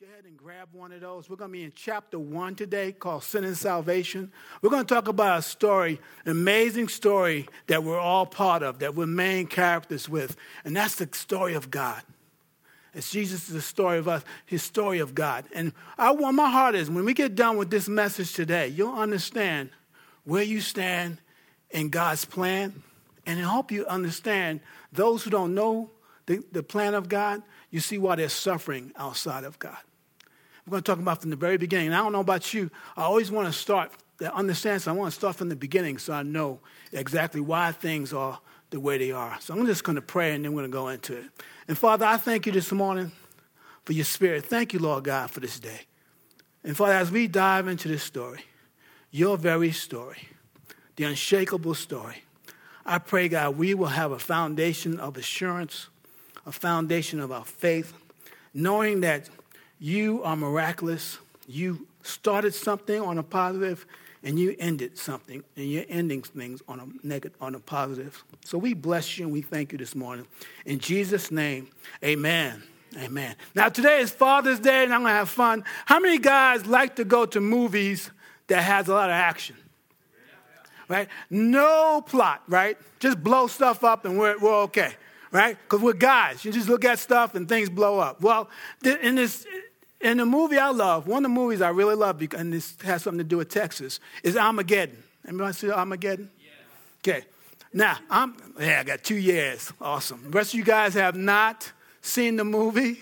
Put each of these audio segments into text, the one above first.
Go ahead and grab one of those. We're going to be in chapter 1 today called Sin and Salvation. We're going to talk about a story, an amazing story that we're all part of, that we're main characters with. And that's the story of God. It's Jesus, the story of us, his story of God. And my heart is when we get done with this message today, you'll understand where you stand in God's plan. And I hope you understand those who don't know the plan of God, you see why they're suffering outside of God. We're going to talk about from the very beginning. And I don't know about you. I always want to start to understand, so I want to start from the beginning so I know exactly why things are the way they are. So I'm just going to pray and then we're going to go into it. And Father, I thank you this morning for your spirit. Thank you, Lord God, for this day. And Father, as we dive into this story, your very story, the unshakable story, I pray, God, we will have a foundation of assurance, a foundation of our faith, knowing that you are miraculous. You started something on a positive, and you ended something, and you're ending things on a negative, on a positive. So we bless you, and we thank you this morning. In Jesus' name, amen. Amen. Now, today is Father's Day, and I'm going to have fun. How many guys like to go to movies that has a lot of action? Right? No plot, right? Just blow stuff up, and we're okay. Right? Because we're guys. You just look at stuff and things blow up. Well, in the movie I love, one of the movies I really love, and this has something to do with Texas, is Armageddon. Anybody see Armageddon? Yeah. Okay. Now, I got 2 years. Awesome. The rest of you guys have not seen the movie,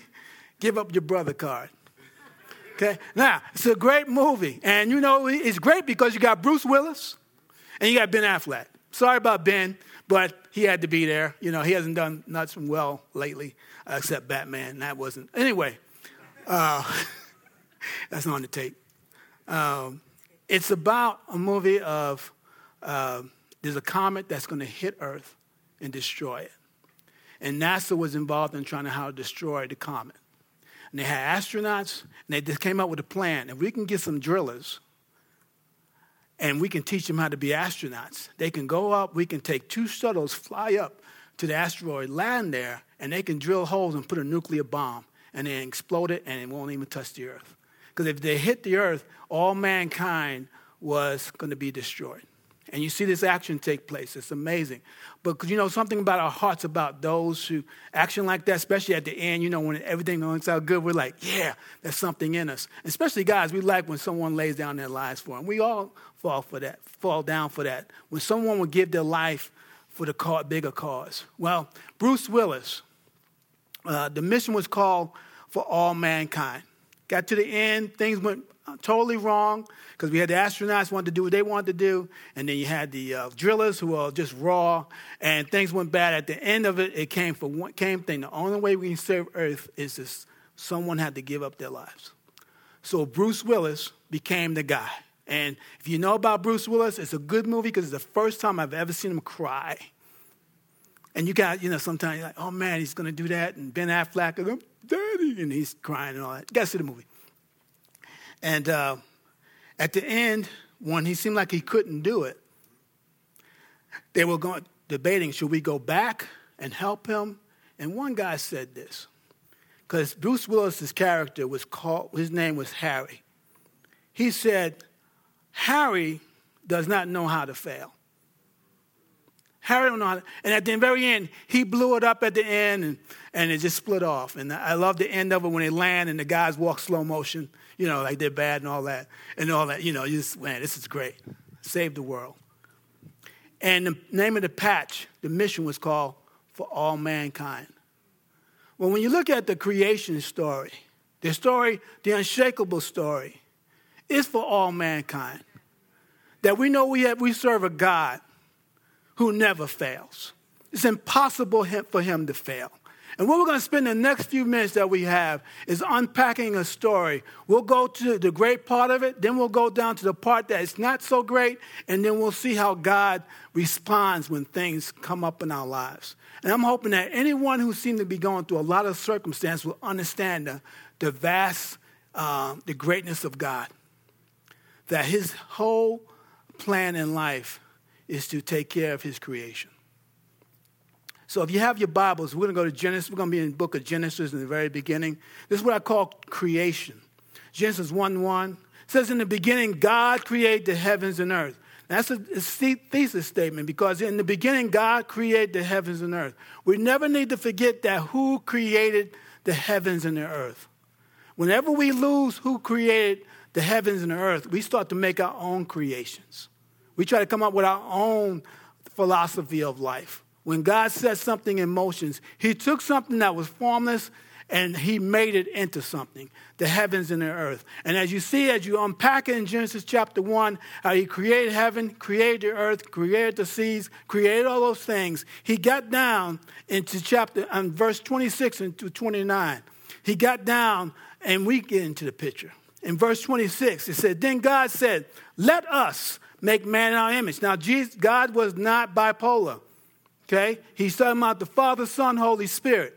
give up your brother card. Okay? Now, it's a great movie. And, you know, it's great because you got Bruce Willis and you got Ben Affleck. Sorry about Ben, but he had to be there. You know, he hasn't done not so well lately, except Batman. That wasn't. Anyway, that's on the tape. It's about a movie of there's a comet that's going to hit Earth and destroy it. And NASA was involved in trying to how to destroy the comet. And they had astronauts, and they just came up with a plan. If we can get some drillers, and we can teach them how to be astronauts. They can go up. We can take two shuttles, fly up to the asteroid, land there, and they can drill holes and put a nuclear bomb, and then explode it, and it won't even touch the Earth. Because if they hit the Earth, all mankind was going to be destroyed. And you see this action take place. It's amazing. But, you know, something about our hearts, about those who action like that, especially at the end, you know, when everything goes out good, we're like, yeah, there's something in us. Especially, guys, we like when someone lays down their lives for them. We all fall down for that. When someone will give their life for the bigger cause. Well, Bruce Willis, the mission was called For All Mankind. Got to the end, things went totally wrong, because we had the astronauts wanted to do what they wanted to do, and then you had the drillers who are just raw, and things went bad. At the end of it, it came for one thing. The only way we can save Earth is this: someone had to give up their lives. So Bruce Willis became the guy. And if you know about Bruce Willis, it's a good movie because it's the first time I've ever seen him cry. And you got, you know, sometimes you're like, oh, man, he's going to do that. And Ben Affleck, I'm daddy, and he's crying and all that. You got to see the movie. And at the end, when he seemed like he couldn't do it, they were debating, should we go back and help him? And one guy said this, because Bruce Willis's character was called, his name was Harry. He said, Harry does not know how to fail. Harry don't know how to, and at the very end, he blew it up at the end, and it just split off. And I love the end of it when they land and the guys walk slow motion, you know, like they're bad and all that. And all that, you know, you just, man, this is great. Save the world. And the name of the patch, the mission was called For All Mankind. Well, when you look at the creation story, the unshakable story, is for all mankind. That we know we serve a God who never fails. It's impossible for him to fail. And what we're going to spend the next few minutes that we have is unpacking a story. We'll go to the great part of it, then we'll go down to the part that is not so great, and then we'll see how God responds when things come up in our lives. And I'm hoping that anyone who seems to be going through a lot of circumstance will understand the greatness of God. That his whole plan in life is to take care of his creation. So if you have your Bibles, we're going to go to Genesis. We're going to be in the book of Genesis in the very beginning. This is what I call creation. Genesis 1:1 says, in the beginning, God created the heavens and earth. That's a thesis statement, because in the beginning, God created the heavens and earth. We never need to forget that who created the heavens and the earth. Whenever we lose who created the heavens and the earth, we start to make our own creations. We try to come up with our own philosophy of life. When God set something in motion, he took something that was formless and he made it into something, the heavens and the earth. And as you see, as you unpack it in Genesis chapter 1, how he created heaven, created the earth, created the seas, created all those things. He got down into verse 26 and to 29. He got down, and we get into the picture. In verse 26, it said, then God said, let us make man in our image. Now, God was not bipolar. Okay, he's talking about the Father, Son, Holy Spirit.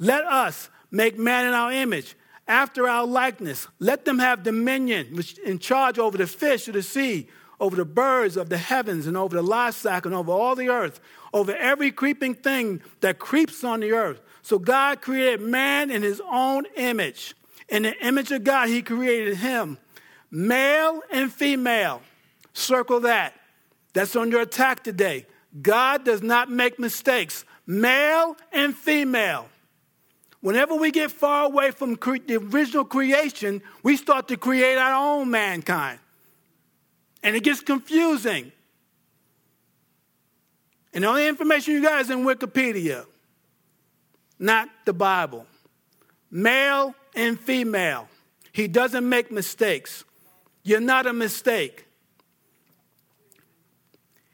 Let us make man in our image, after our likeness. Let them have dominion, which in charge over the fish of the sea, over the birds of the heavens, and over the livestock, and over all the earth, over every creeping thing that creeps on the earth. So God created man in his own image. In the image of God, he created him. Male and female. Circle that. That's on your attack today. God does not make mistakes. Male and female. Whenever we get far away from the original creation, we start to create our own mankind. And it gets confusing. And the only information you got is in Wikipedia, not the Bible. Male and female. He doesn't make mistakes. You're not a mistake.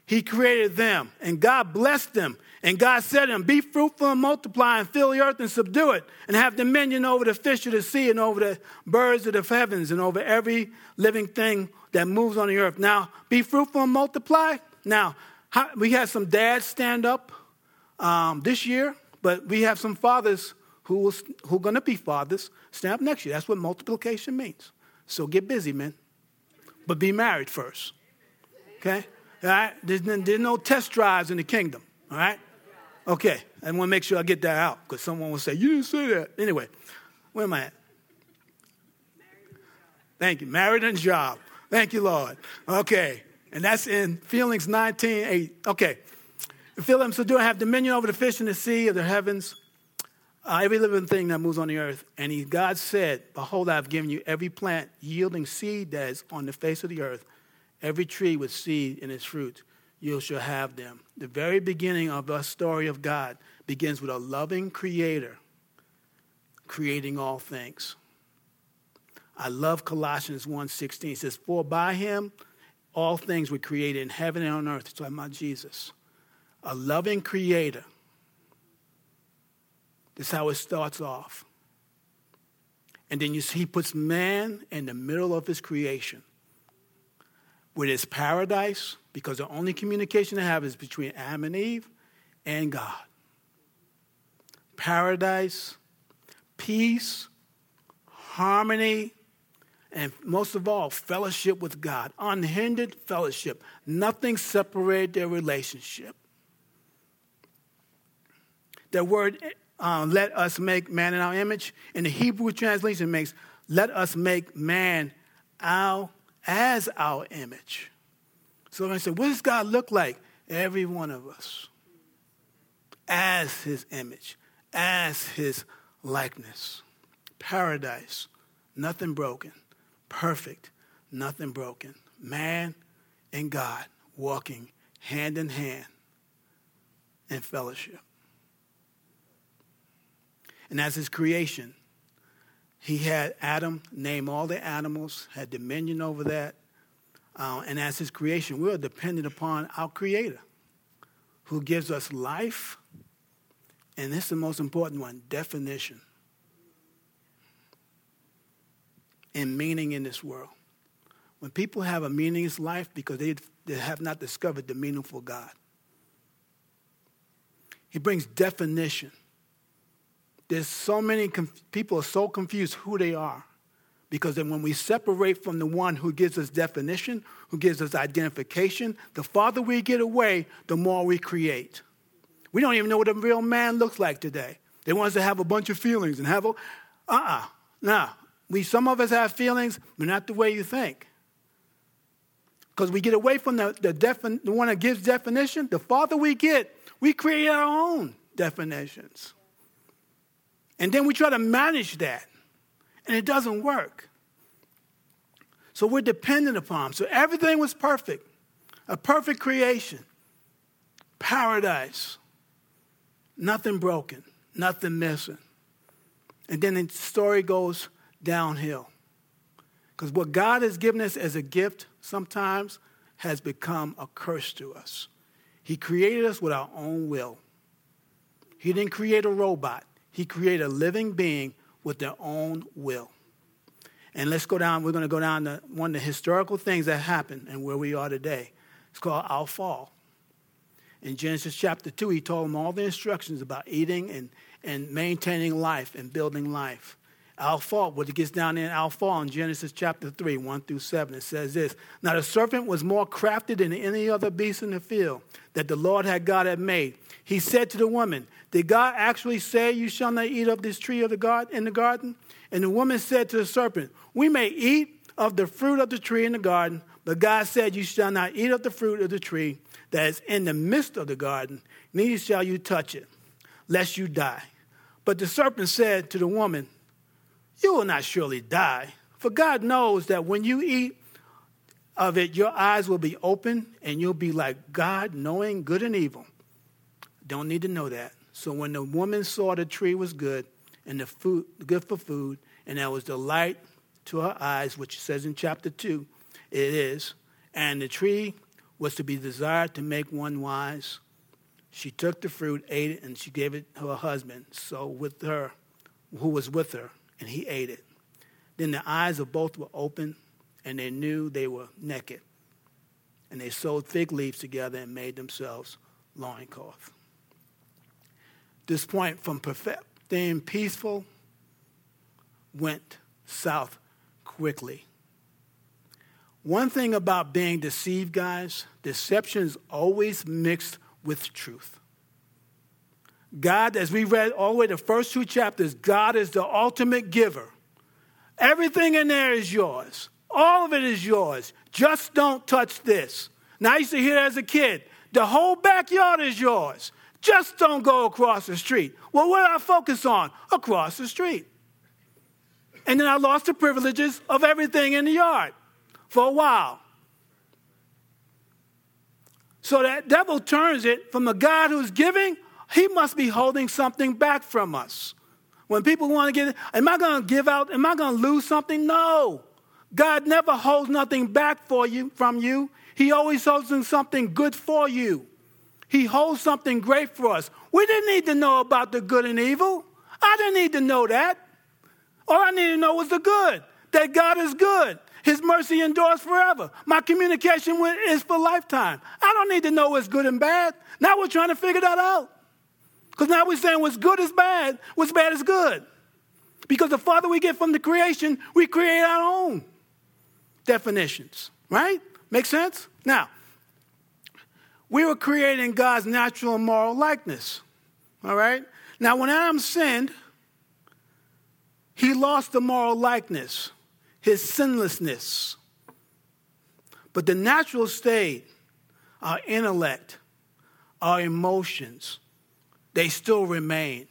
He created them, and God blessed them. And God said to them, be fruitful and multiply and fill the earth and subdue it, and have dominion over the fish of the sea and over the birds of the heavens and over every living thing that moves on the earth. Now, be fruitful and multiply. Now, we had some dads stand up this year, but we have some fathers who are going to be fathers stand up next year. That's what multiplication means. So get busy, men. But be married first. Okay? All right? There's no test drives in the kingdom. All right? Okay. I want to make sure I get that out, because someone will say, you didn't say that. Anyway, where am I at? Thank you. Married and job. Thank you, Lord. Okay. And that's in Feelings 19:8. Okay. Fill them, so do I have dominion over the fish in the sea, of the heavens, every living thing that moves on the earth. And God said, behold, I have given you every plant yielding seed that is on the face of the earth, every tree with seed in its fruit, you shall have them. The very beginning of the story of God begins with a loving creator creating all things. I love Colossians 1:16. It says, for by him all things were created in heaven and on earth. It's talking about Jesus. A loving creator. That's how it starts off. And then he puts man in the middle of his creation, with his paradise, because the only communication they have is between Adam and Eve and God. Paradise, peace, harmony, and most of all, fellowship with God. Unhindered fellowship. Nothing separated their relationship. The word, let us make man in our image, in the Hebrew translation makes, let us make man as our image. So I said, what does God look like? Every one of us. As his image. As his likeness. Paradise. Nothing broken. Perfect. Nothing broken. Man and God walking hand in hand in fellowship. And as his creation, he had Adam name all the animals, had dominion over that. And as his creation, we are dependent upon our creator who gives us life. And this is the most important one, definition and meaning in this world. When people have a meaningless life because they have not discovered the meaningful God. He brings definition. There's so many people are so confused who they are, because then when we separate from the one who gives us definition, who gives us identification, the farther we get away, the more we create. We don't even know what a real man looks like today. They want us to have a bunch of feelings and have a, nah. Some of us have feelings, but not the way you think. Because we get away from the one that gives definition. The farther we get, we create our own definitions. And then we try to manage that. And it doesn't work. So we're dependent upon him. So everything was perfect. A perfect creation. Paradise. Nothing broken. Nothing missing. And then the story goes downhill. Because what God has given us as a gift sometimes has become a curse to us. He created us with our own will. He didn't create a robot. He created a living being with their own will. And let's go down. We're going to go down to one of the historical things that happened and where we are today. It's called our fall. In Genesis chapter 2, he told them all the instructions about eating and maintaining life and building life. Our fall, what it gets down there in our fall in Genesis chapter 3, 1-7, it says this. Now the serpent was more crafty than any other beast in the field that the Lord had God had made. He said to the woman, did God actually say you shall not eat of this tree of the garden, in the garden? And the woman said to the serpent, we may eat of the fruit of the tree in the garden, but God said you shall not eat of the fruit of the tree that is in the midst of the garden, neither shall you touch it, lest you die. But the serpent said to the woman, you will not surely die, for God knows that when you eat of it, your eyes will be open and you'll be like God, knowing good and evil. Don't need to know that. So when the woman saw the tree was good, and the food, good for food, and that was the light to her eyes, which it says in chapter 2, it is. And the tree was to be desired to make one wise. She took the fruit, ate it, and she gave it to her husband, who was with her, and he ate it. Then the eyes of both were open, and they knew they were naked. And they sewed fig leaves together and made themselves loincloth. This point from being peaceful went south quickly. One thing about being deceived, guys, deception is always mixed with truth. God, as we read all the way the first two chapters, God is the ultimate giver. Everything in there is yours. All of it is yours. Just don't touch this. Now, I used to hear that as a kid. The whole backyard is yours. Just don't go across the street. Well, what did I focus on? Across the street. And then I lost the privileges of everything in the yard for a while. So that devil turns it from a God who's giving. He must be holding something back from us. When people want to get, am I going to give out? Am I going to lose something? No. God never holds nothing back from you. He always holds something good for you. He holds something great for us. We didn't need to know about the good and evil. I didn't need to know that. All I needed to know was the good, that God is good. His mercy endures forever. My communication is for lifetime. I don't need to know what's good and bad. Now we're trying to figure that out. Because now we're saying what's good is bad, what's bad is good. Because the farther we get from the creation, we create our own definitions. Right? Make sense? Now, we were created in God's natural and moral likeness. All right? Now, when Adam sinned, he lost the moral likeness, his sinlessness. But the natural state, our intellect, our emotions, they still remain.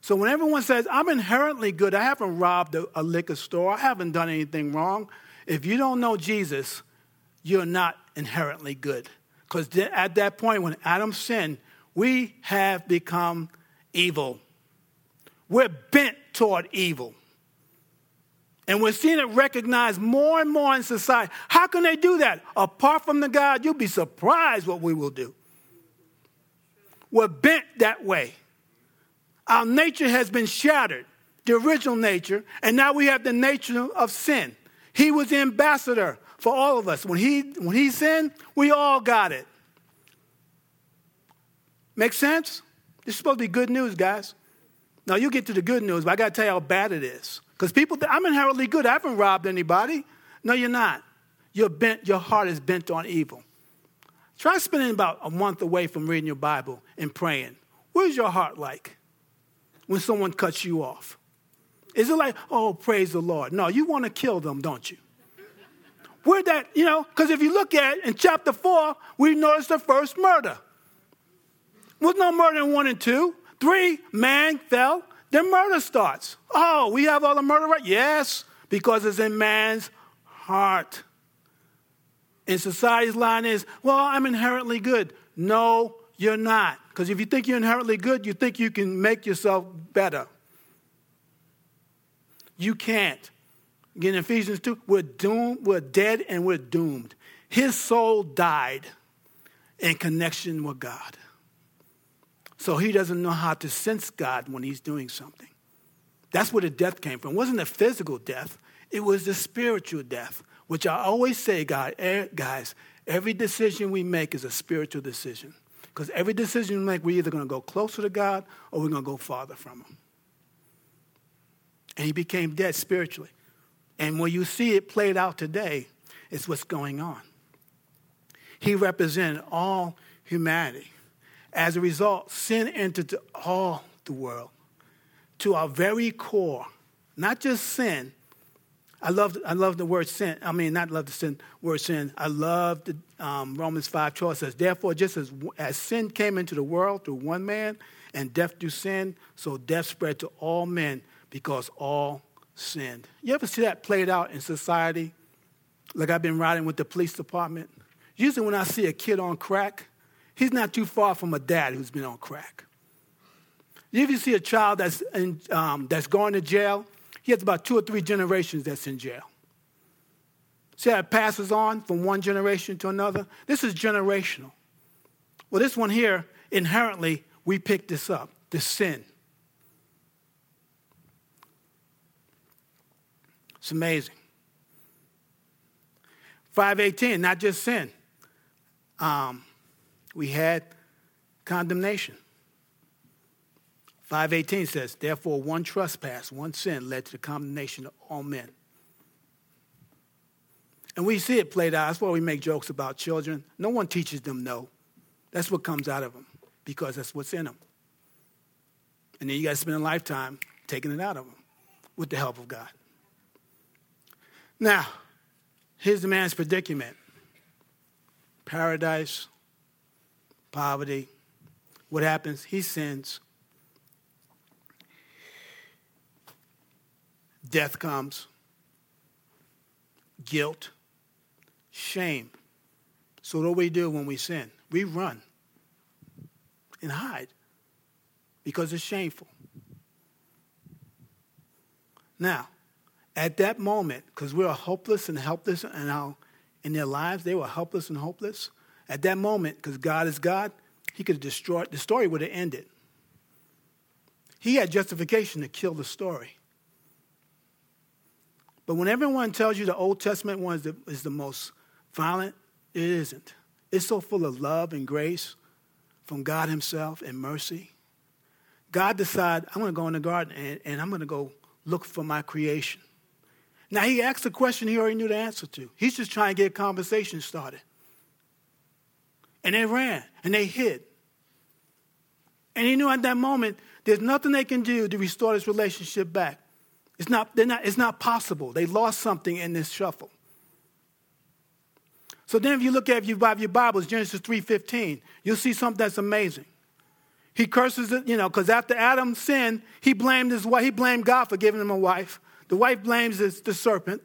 So when everyone says, I'm inherently good, I haven't robbed a liquor store, I haven't done anything wrong, if you don't know Jesus, you're not inherently good. Because at that point when Adam sinned, we have become evil. We're bent toward evil. And we're seeing it recognized more and more in society. How can they do that? Apart from the God, you'll be surprised what we will do. We're bent that way. Our nature has been shattered, the original nature, and now we have the nature of sin. He was the ambassador for all of us. When he sinned, we all got it. Make sense? This is supposed to be good news, guys. Now, you get to the good news, but I got to tell you how bad it is. Because people think, I'm inherently good. I haven't robbed anybody. No, you're not. Your heart is bent on evil. Try spending about a month away from reading your Bible and praying. What is your heart like when someone cuts you off? Is it like, oh, praise the Lord? No, you want to kill them, don't you? Where that, because if you look at it, in chapter 4, we notice the first murder. There was no murder in 1 and 2. 3, man fell. Then murder starts. Oh, we have all the murder, right? Yes, because it's in man's heart. And society's line is, well, I'm inherently good. No, you're not. Because if you think you're inherently good, you think you can make yourself better. You can't. Again, Ephesians 2, we're doomed, we're dead, and we're doomed. His soul died in connection with God. So he doesn't know how to sense God when he's doing something. That's where the death came from. It wasn't a physical death. It was the spiritual death, which I always say, guys, every decision we make is a spiritual decision. Because every decision we make, we're either going to go closer to God or we're going to go farther from him. And he became dead spiritually. And when you see it played out today, it's what's going on. He represented all humanity. As a result, sin entered all the world, to our very core. Not just sin. I love the word sin. I mean, not love the sin, word sin. I love the Romans 5:12 says, therefore, just as sin came into the world through one man, and death through sin, so death spread to all men because all sinned. You ever see that played out in society? Like I've been riding with the police department. Usually when I see a kid on crack, he's not too far from a dad who's been on crack. If you see a child that's going to jail, he has about 2 or 3 generations that's in jail. See how it passes on from one generation to another? This is generational. Well, this one here, inherently, we pick this up, the sin. It's amazing. 5:18, not just sin. We had condemnation. 5:18 says, therefore one trespass, one sin led to the condemnation of all men. And we see it played out. That's why we make jokes about children. No one teaches them no. That's what comes out of them because that's what's in them. And then you got to spend a lifetime taking it out of them with the help of God. Now, here's the man's predicament. Paradise, poverty. What happens? He sins. Death comes. Guilt. Shame. So what do we do when we sin? We run and hide because it's shameful. Now, at that moment, because we are hopeless and helpless in their lives, they were helpless and hopeless. At that moment, because God is God, he could have destroyed, the story would have ended. He had justification to kill the story. But when everyone tells you the Old Testament one is the most violent, it isn't. It's so full of love and grace from God himself and mercy. God decided, I'm going to go in the garden and I'm going to go look for my creation. Now, he asked a question he already knew the answer to. He's just trying to get a conversation started. And they ran, and they hid. And he knew at that moment, there's nothing they can do to restore this relationship back. It's not possible. They lost something in this shuffle. So then if you look at your Bibles, Genesis 3:15, you'll see something that's amazing. He curses it, because after Adam sinned, he blamed his wife. He blamed God for giving him a wife. The wife blames the serpent.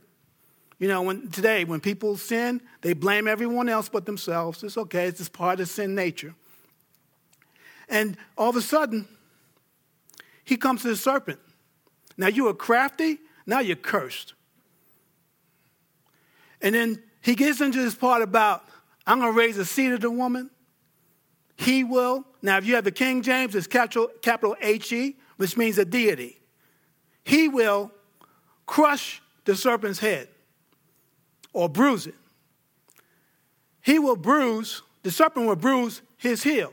Today, when people sin, they blame everyone else but themselves. It's okay. It's just part of sin nature. And all of a sudden, he comes to the serpent. Now, you were crafty. Now you're cursed. And then he gets into this part about, I'm going to raise a seed of the woman. He will. Now, if you have the King James, it's capital H-E, which means a deity. He will crush the serpent's head or bruise it. The serpent will bruise his heel.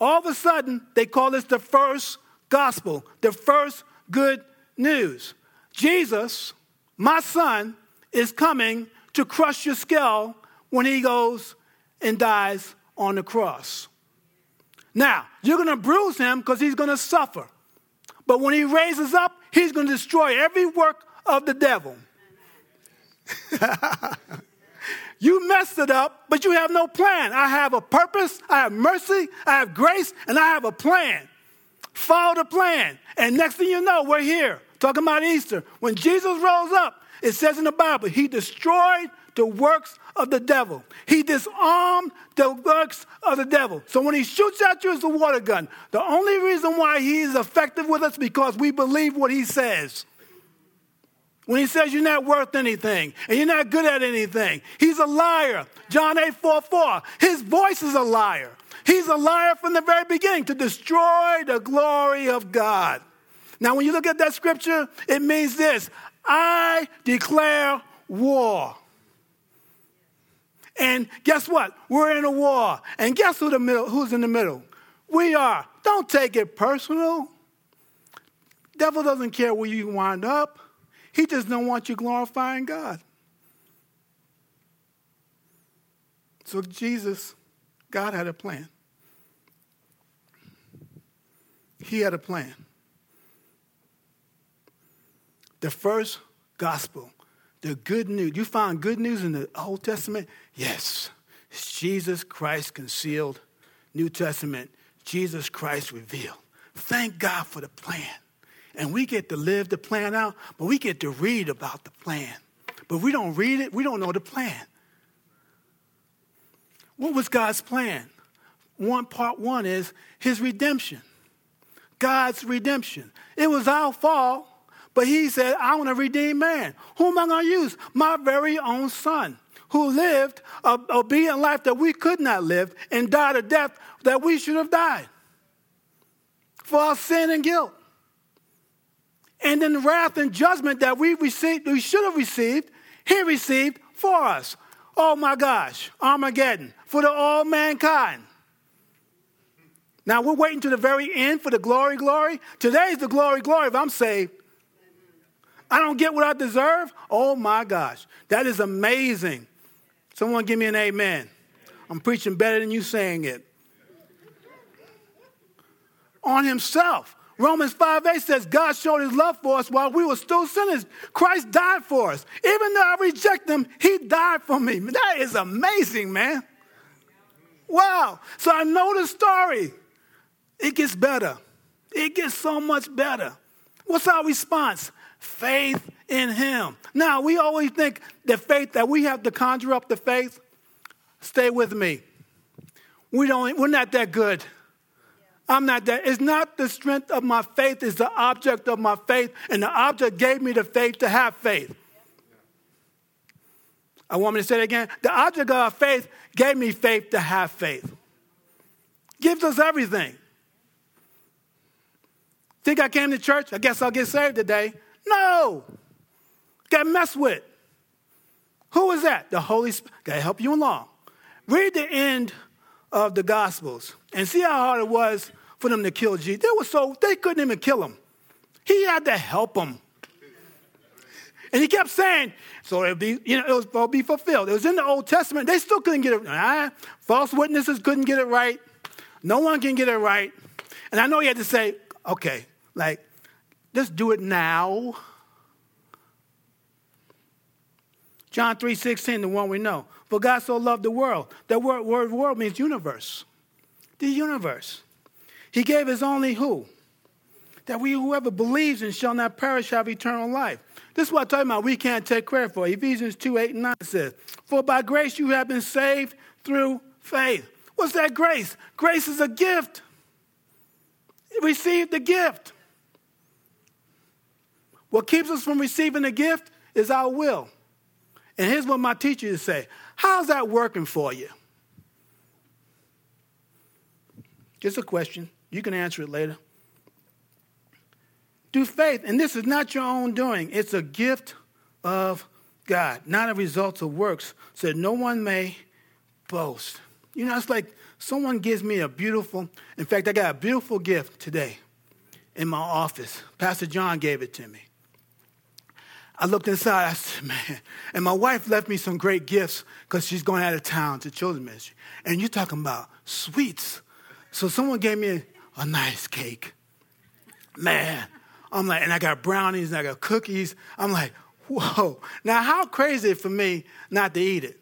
All of a sudden, they call this the first gospel, the first good news. Jesus, my son, is coming to crush your skull when he goes and dies on the cross. Now, you're going to bruise him because he's going to suffer. But when he raises up, he's going to destroy every work of the devil. You messed it up, but you have no plan. I have a purpose, I have mercy, I have grace, and I have a plan. Follow the plan. And next thing you know, we're here, talking about Easter. When Jesus rose up, it says in the Bible, he destroyed the works of the devil. He disarmed the works of the devil. So when he shoots at you, it's a water gun. The only reason why he is effective with us is because we believe what he says. When he says you're not worth anything and you're not good at anything, he's a liar. John 8:44, his voice is a liar. He's a liar from the very beginning to destroy the glory of God. Now, when you look at that scripture, it means this: I declare war. And guess what? We're in a war. And guess who's in the middle? We are. Don't take it personal. Devil doesn't care where you wind up. He just don't want you glorifying God. So Jesus, God had a plan. He had a plan. The first gospel, the good news. You find good news in the Old Testament? Yes. It's Jesus Christ concealed. New Testament, Jesus Christ revealed. Thank God for the plan. And we get to live the plan out, but we get to read about the plan. But we don't read it. We don't know the plan. What was God's plan? Part one is his redemption. God's redemption. It was our fall, but he said, I want to redeem man. Who am I going to use? My very own son, who lived an obedient life that we could not live and died a death that we should have died for our sin and guilt. And then the wrath and judgment that we should have received, he received for us. Oh my gosh, Armageddon, for the all mankind. Now we're waiting to the very end for the glory, glory. Today's the glory, glory if I'm saved. I don't get what I deserve. Oh my gosh, that is amazing. Someone give me an amen. I'm preaching better than you saying it. On himself. Romans 5:8 says, God showed his love for us while we were still sinners. Christ died for us. Even though I reject him, he died for me. That is amazing, man. Wow. So I know the story. It gets better. It gets so much better. What's our response? Faith in him. Now, we always think the faith that we have to conjure up the faith. Stay with me. We're not that good. I'm not that. It's not the strength of my faith. It's the object of my faith. And the object gave me the faith to have faith. I want me to say it again. The object of our faith gave me faith to have faith. Gives us everything. Think I came to church? I guess I'll get saved today. No. Got messed with. Who is that? The Holy Spirit. Got to help you along. Read the end of the Gospels and see how hard it was for them to kill Jesus. They couldn't even kill him. He had to help them. And he kept saying, so it'll be fulfilled. It was in the Old Testament. They still couldn't get it right. False witnesses couldn't get it right. No one can get it right. And I know he had to say, okay, let's do it now. John 3:16, the one we know. For God so loved the world. That word world means universe. The universe. He gave his only who? That whoever believes and shall not perish shall have eternal life. This is what I'm talking about. We can't take credit for. Ephesians 2:8-9 says, for by grace you have been saved through faith. What's that grace? Grace is a gift. Receive the gift. What keeps us from receiving the gift is our will. And here's what my teachers say. How's that working for you? Just a question. You can answer it later. Do faith, and this is not your own doing. It's a gift of God, not a result of works, so that no one may boast. It's like someone gives me I got a beautiful gift today in my office. Pastor John gave it to me. I looked inside, I said, man, and my wife left me some great gifts because she's going out of town to children's ministry. And you're talking about sweets. So someone gave me a nice cake. Man, I'm like, and I got brownies and I got cookies. I'm like, whoa. Now, how crazy for me not to eat it?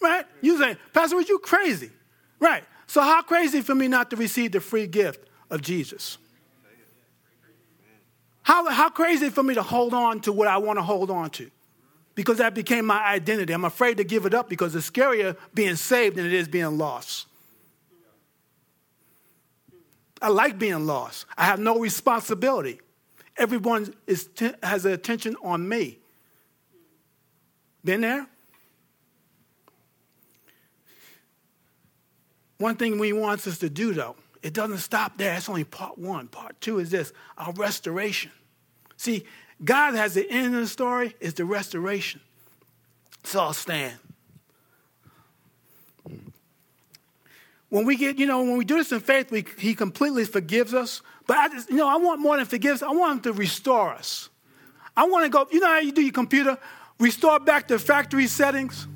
Right? You say, Pastor, were you crazy? Right. So how crazy for me not to receive the free gift of Jesus? How crazy for me to hold on to what I want to hold on to? Because that became my identity. I'm afraid to give it up because it's scarier being saved than it is being lost. I like being lost. I have no responsibility. Everyone has their attention on me. Been there? One thing he wants us to do, though, it doesn't stop there. That's only part one. Part two is this, our restoration. See, God has the end of the story, is the restoration. So I'll stand. When we get, when we do this in faith, he completely forgives us. But I want more than forgiveness. I want him to restore us. I want to go, how you do your computer? Restore back to factory settings.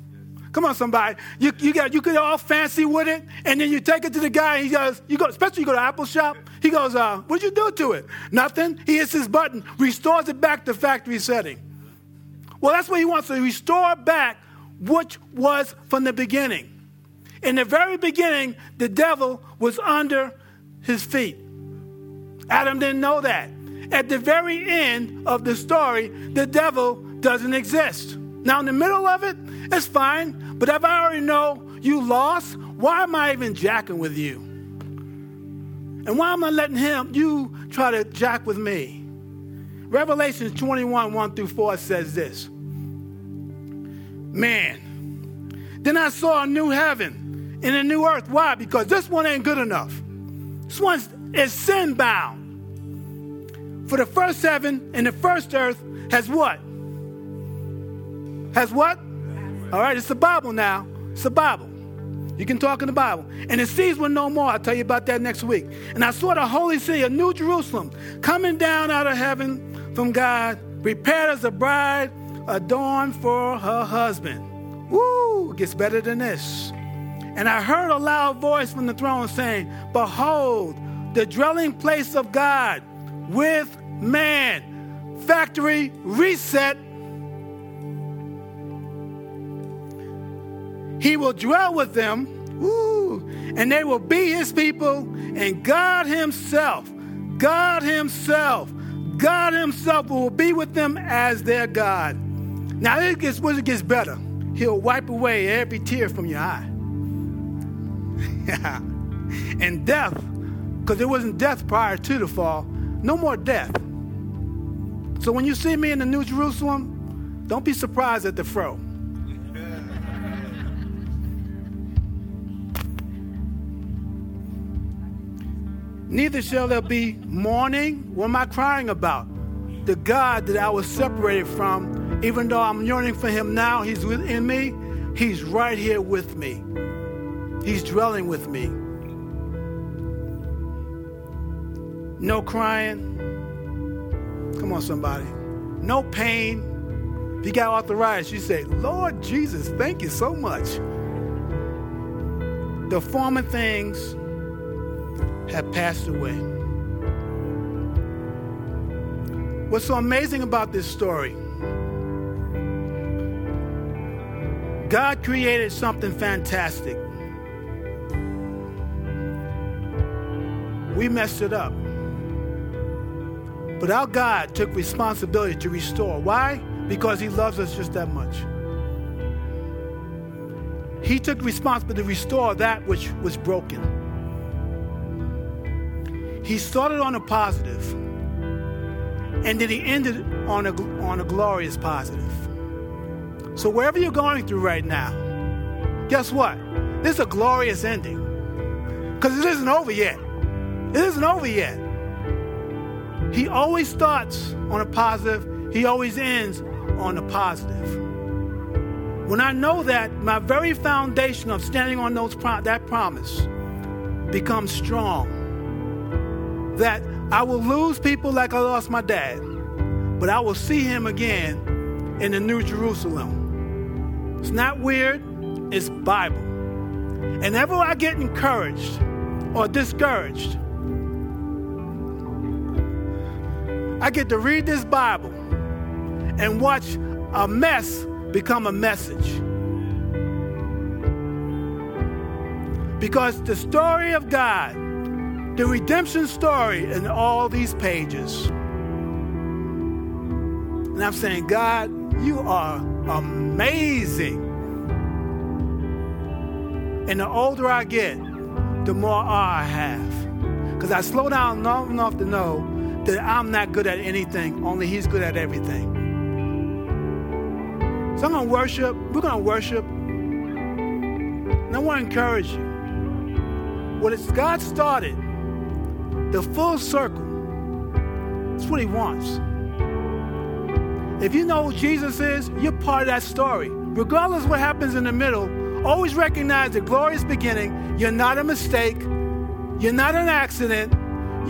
Come on, somebody. You get all fancy with it, and then you take it to the guy. And he goes, especially you go to Apple shop. He goes, what'd you do to it? Nothing. He hits his button, restores it back to factory setting. Well, that's what he wants to restore back, which was from the beginning. In the very beginning, the devil was under his feet. Adam didn't know that. At the very end of the story, the devil doesn't exist. Now, in the middle of it, it's fine. But if I already know you lost, why am I even jacking with you? And why am I letting you try to jack with me? Revelation 21, 1-4 says this. Man, then I saw a new heaven and a new earth. Why? Because this one ain't good enough. This one is sin bound. For the first heaven and the first earth has what? Has what? All right, it's the Bible now. It's the Bible. You can talk in the Bible. And the seas were no more. I'll tell you about that next week. And I saw the holy city, a new Jerusalem, coming down out of heaven from God, prepared as a bride, adorned for her husband. Woo, it gets better than this. And I heard a loud voice from the throne saying, behold, the dwelling place of God with man. Factory reset. He will dwell with them, woo, and they will be his people, and God himself will be with them as their God. Now, it gets better. He'll wipe away every tear from your eye. And death, because there wasn't death prior to the fall, no more death. So when you see me in the New Jerusalem, don't be surprised at the fro. Neither shall there be mourning. What am I crying about? The God that I was separated from. Even though I'm yearning for him now, he's within me. He's right here with me. He's dwelling with me. No crying. Come on, somebody. No pain. If you got arthritis, you say, Lord Jesus, thank you so much. The former things have passed away. What's so amazing about this story? God created something fantastic. We messed it up. But our God took responsibility to restore. Why? Because he loves us just that much. He took responsibility to restore that which was broken. He started on a positive, and then he ended on a glorious positive. So wherever you're going through right now, guess what? This is a glorious ending, because it isn't over yet. It isn't over yet. He always starts on a positive. He always ends on a positive. When I know that, my very foundation of standing on that promise becomes strong. That I will lose people like I lost my dad, but I will see him again in the New Jerusalem. It's not weird, it's Bible. And whenever I get encouraged or discouraged, I get to read this Bible and watch a mess become a message. Because the story of God, the redemption story in all these pages. And I'm saying, God, you are amazing. And the older I get, the more awe I have. Because I slow down long enough to know that I'm not good at anything, only he's good at everything. So I'm going to worship. We're going to worship. And I want to encourage you. What God started, the full circle, that's what he wants. If you know who Jesus is, you're part of that story. Regardless of what happens in the middle, always recognize the glorious beginning. You're not a mistake. You're not an accident.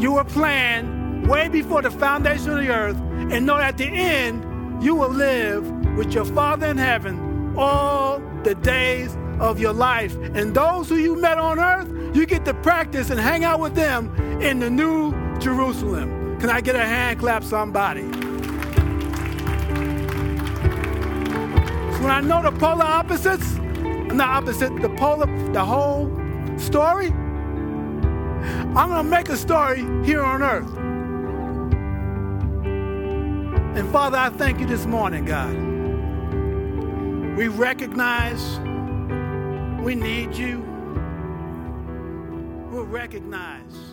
You were planned way before the foundation of the earth. And know at the end, you will live with your Father in heaven all the days of your life. And those who you met on earth, you get to practice and hang out with them in the New Jerusalem. Can I get a hand clap, somebody? So when I know the polar opposites, the whole story, I'm going to make a story here on earth. And Father, I thank you this morning, God. We recognize we need you. We'll recognize